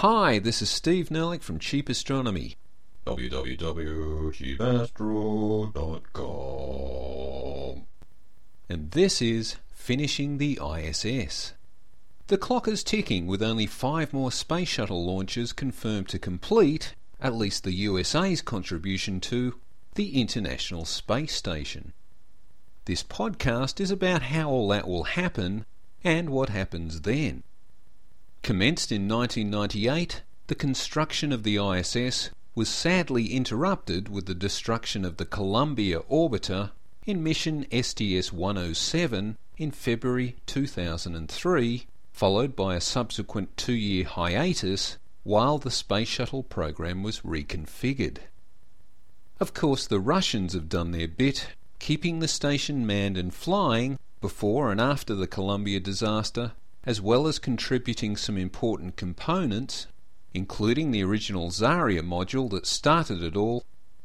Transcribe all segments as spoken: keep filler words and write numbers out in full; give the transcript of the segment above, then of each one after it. Hi, this is Steve Nerlich from Cheap Astronomy. w w w dot cheap astro dot com. And this is Finishing the I S S. The clock is ticking with only five more space shuttle launches confirmed to complete, at least the U S A's contribution to, the International Space Station. This podcast is about how all that will happen and what happens then. Commenced in nineteen ninety-eight, the construction of the I S S was sadly interrupted with the destruction of the Columbia orbiter in mission S T S one oh seven in February two thousand three, followed by a subsequent two-year hiatus while the Space Shuttle program was reconfigured. Of course, the Russians have done their bit, keeping the station manned and flying before and after the Columbia disaster, as well as contributing some important components, including the original Zarya module that started it all,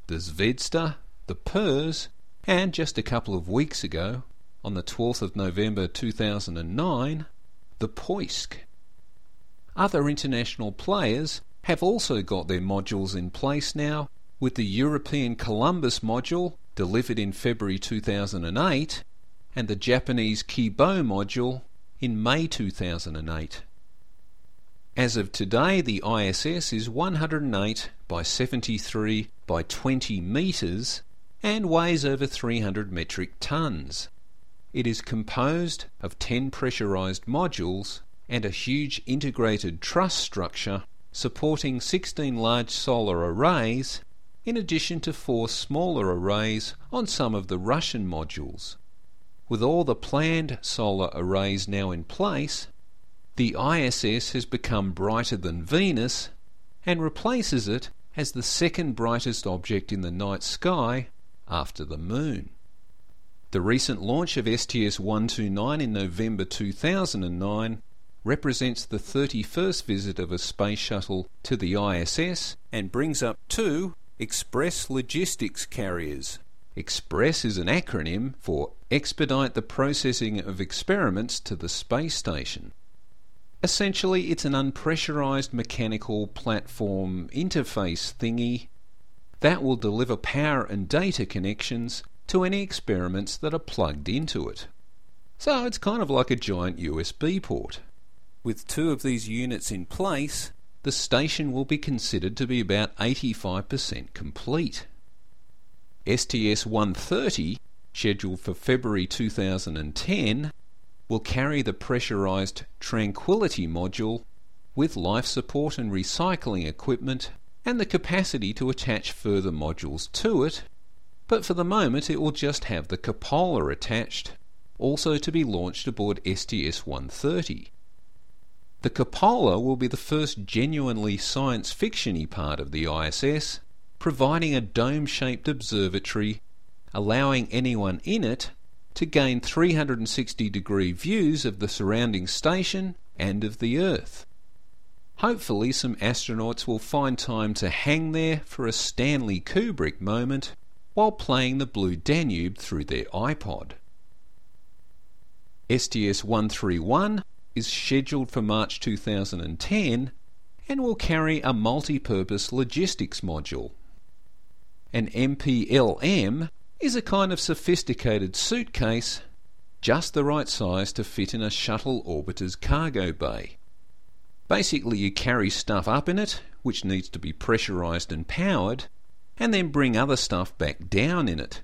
the Zvezda, the Pirs, and just a couple of weeks ago, on the twelfth of November two thousand nine, the Poisk. Other international players have also got their modules in place now, with the European Columbus module delivered in February two thousand eight and the Japanese Kibo module in May two thousand eight. As of today, the I S S is one hundred eight by seventy-three by twenty metres and weighs over three hundred metric tonnes. It is composed of ten pressurised modules and a huge integrated truss structure supporting sixteen large solar arrays, in addition to four smaller arrays on some of the Russian modules. With all the planned solar arrays now in place, the I S S has become brighter than Venus and replaces it as the second brightest object in the night sky after the Moon. The recent launch of S T S one twenty-nine in November two thousand nine represents the thirty-first visit of a space shuttle to the I S S and brings up two Express logistics carriers. EXPRESS is an acronym for Expedite the Processing of Experiments to the Space Station. Essentially, it's an unpressurized mechanical platform interface thingy that will deliver power and data connections to any experiments that are plugged into it. So it's kind of like a giant U S B port. With two of these units in place, the station will be considered to be about eighty-five percent complete. S T S one thirty, scheduled for February two thousand ten, will carry the pressurized Tranquility module with life support and recycling equipment and the capacity to attach further modules to it, but for the moment it will just have the Cupola attached, also to be launched aboard S T S one thirty. The Cupola will be the first genuinely science fiction-y part of the I S S, providing a dome-shaped observatory, allowing anyone in it to gain three hundred sixty degree views of the surrounding station and of the Earth. Hopefully some astronauts will find time to hang there for a Stanley Kubrick moment while playing the Blue Danube through their iPod. S T S one thirty-one is scheduled for March two thousand ten and will carry a multi-purpose logistics module. An M P L M is a kind of sophisticated suitcase, just the right size to fit in a shuttle orbiter's cargo bay. Basically, you carry stuff up in it, which needs to be pressurized and powered, and then bring other stuff back down in it.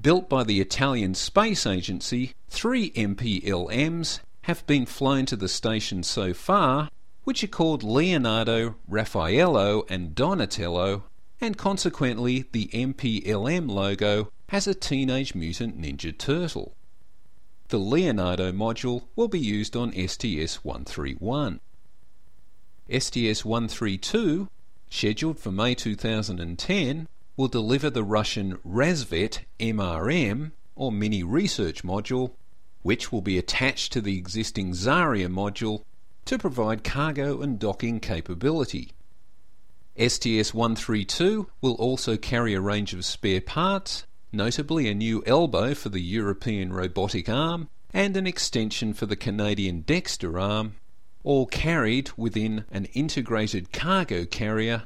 Built by the Italian Space Agency, three M P L Ms have been flown to the station so far, which are called Leonardo, Raffaello and Donatello, and consequently the M P L M logo has a Teenage Mutant Ninja Turtle. The Leonardo module will be used on S T S one thirty-one. S T S one thirty-two, scheduled for May two thousand ten, will deliver the Russian Rassvet M R M, or Mini Research Module, which will be attached to the existing Zarya module to provide cargo and docking capability. S T S one thirty-two will also carry a range of spare parts, notably a new elbow for the European robotic arm and an extension for the Canadian Dexter arm, all carried within an integrated cargo carrier,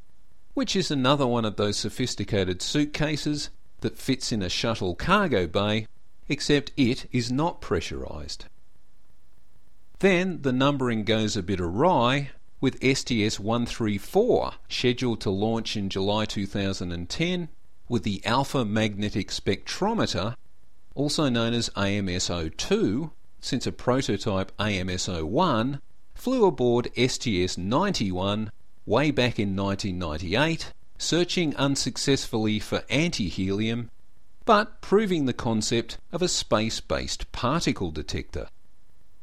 which is another one of those sophisticated suitcases that fits in a shuttle cargo bay, except it is not pressurized. Then the numbering goes a bit awry, with S T S one thirty-four scheduled to launch in July two thousand ten with the Alpha Magnetic Spectrometer, also known as A M S zero two, since a prototype A M S zero one flew aboard S T S ninety-one way back in nineteen ninety-eight, searching unsuccessfully for anti-helium, but proving the concept of a space-based particle detector.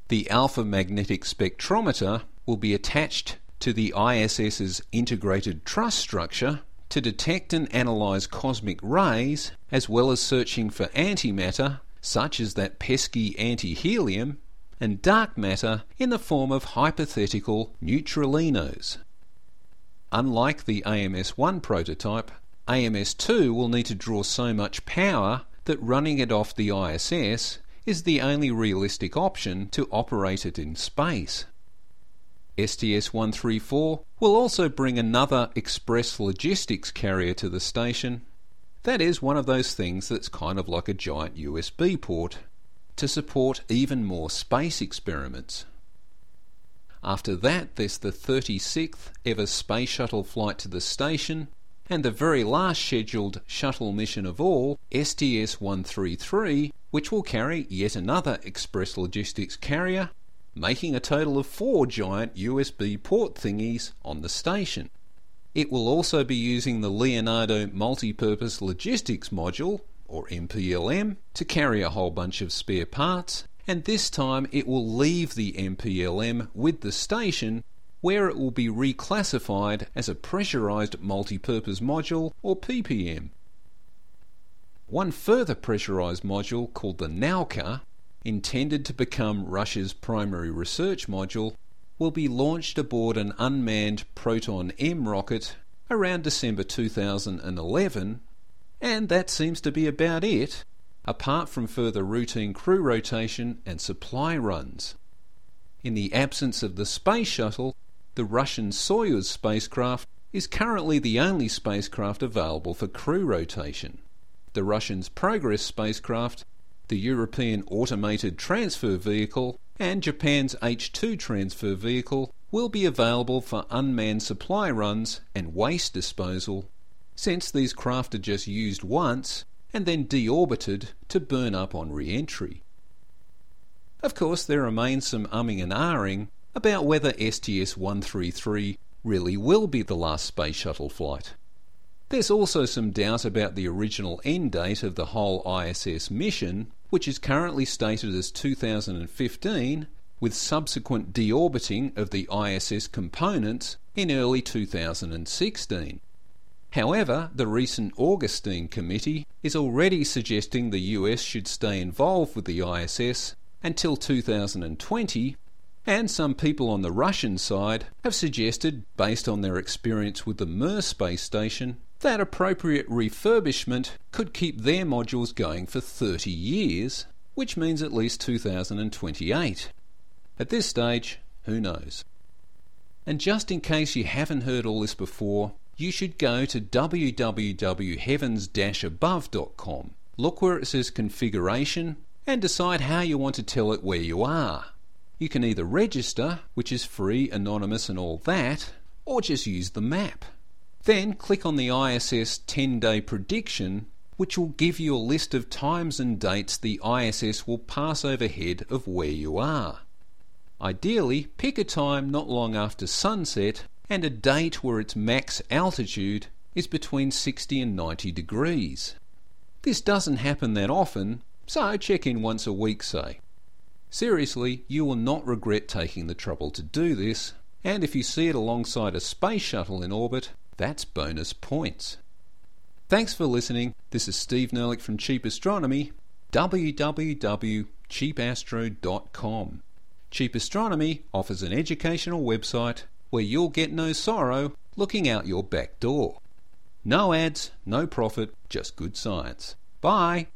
The Alpha Magnetic Spectrometer will be attached to the I S S's integrated truss structure to detect and analyse cosmic rays, as well as searching for antimatter, such as that pesky anti-helium, and dark matter in the form of hypothetical neutralinos. Unlike the A M S one prototype, A M S two will need to draw so much power that running it off the I S S is the only realistic option to operate it in space. S T S one thirty-four will also bring another express logistics carrier to the station, that is one of those things that's kind of like a giant U S B port, to support even more space experiments. After that there's the thirty-sixth ever space shuttle flight to the station, and the very last scheduled shuttle mission of all, S T S one thirty-three, which will carry yet another express logistics carrier, making a total of four giant U S B port thingies on the station. It will also be using the Leonardo Multipurpose Logistics Module, or M P L M, to carry a whole bunch of spare parts, and this time it will leave the M P L M with the station, where it will be reclassified as a pressurized multipurpose module, or P P M. One further pressurized module, called the Nauka, intended to become Russia's primary research module, will be launched aboard an unmanned Proton M rocket around December two thousand eleven, and that seems to be about it, apart from further routine crew rotation and supply runs. In the absence of the space shuttle, the Russian Soyuz spacecraft is currently the only spacecraft available for crew rotation. The Russians' Progress spacecraft, the European Automated Transfer Vehicle, and Japan's H two Transfer Vehicle will be available for unmanned supply runs and waste disposal, since these craft are just used once and then deorbited to burn up on re-entry. Of course, there remains some umming and ahhing about whether S T S one thirty-three really will be the last space shuttle flight. There's also some doubt about the original end date of the whole I S S mission, which is currently stated as two thousand fifteen, with subsequent deorbiting of the I S S components in early two thousand sixteen. However, the recent Augustine Committee is already suggesting the U S should stay involved with the I S S until two thousand twenty, and some people on the Russian side have suggested, based on their experience with the Mir space station, that appropriate refurbishment could keep their modules going for thirty years, which means at least two thousand twenty-eight. At this stage, who knows? And just in case you haven't heard all this before, you should go to w w w dot heavens dash above dot com, look where it says configuration, and decide how you want to tell it where you are. You can either register, which is free, anonymous and all that, or just use the map. Then click on the I S S ten-day prediction, which will give you a list of times and dates the I S S will pass overhead of where you are. Ideally, pick a time not long after sunset and a date where its max altitude is between sixty and ninety degrees. This doesn't happen that often, so check in once a week, say. Seriously, you will not regret taking the trouble to do this, and if you see it alongside a space shuttle in orbit, that's bonus points. Thanks for listening. This is Steve Nerlich from Cheap Astronomy, w w w dot cheap astro dot com. Cheap Astronomy offers an educational website where you'll get no sorrow looking out your back door. No ads, no profit, just good science. Bye!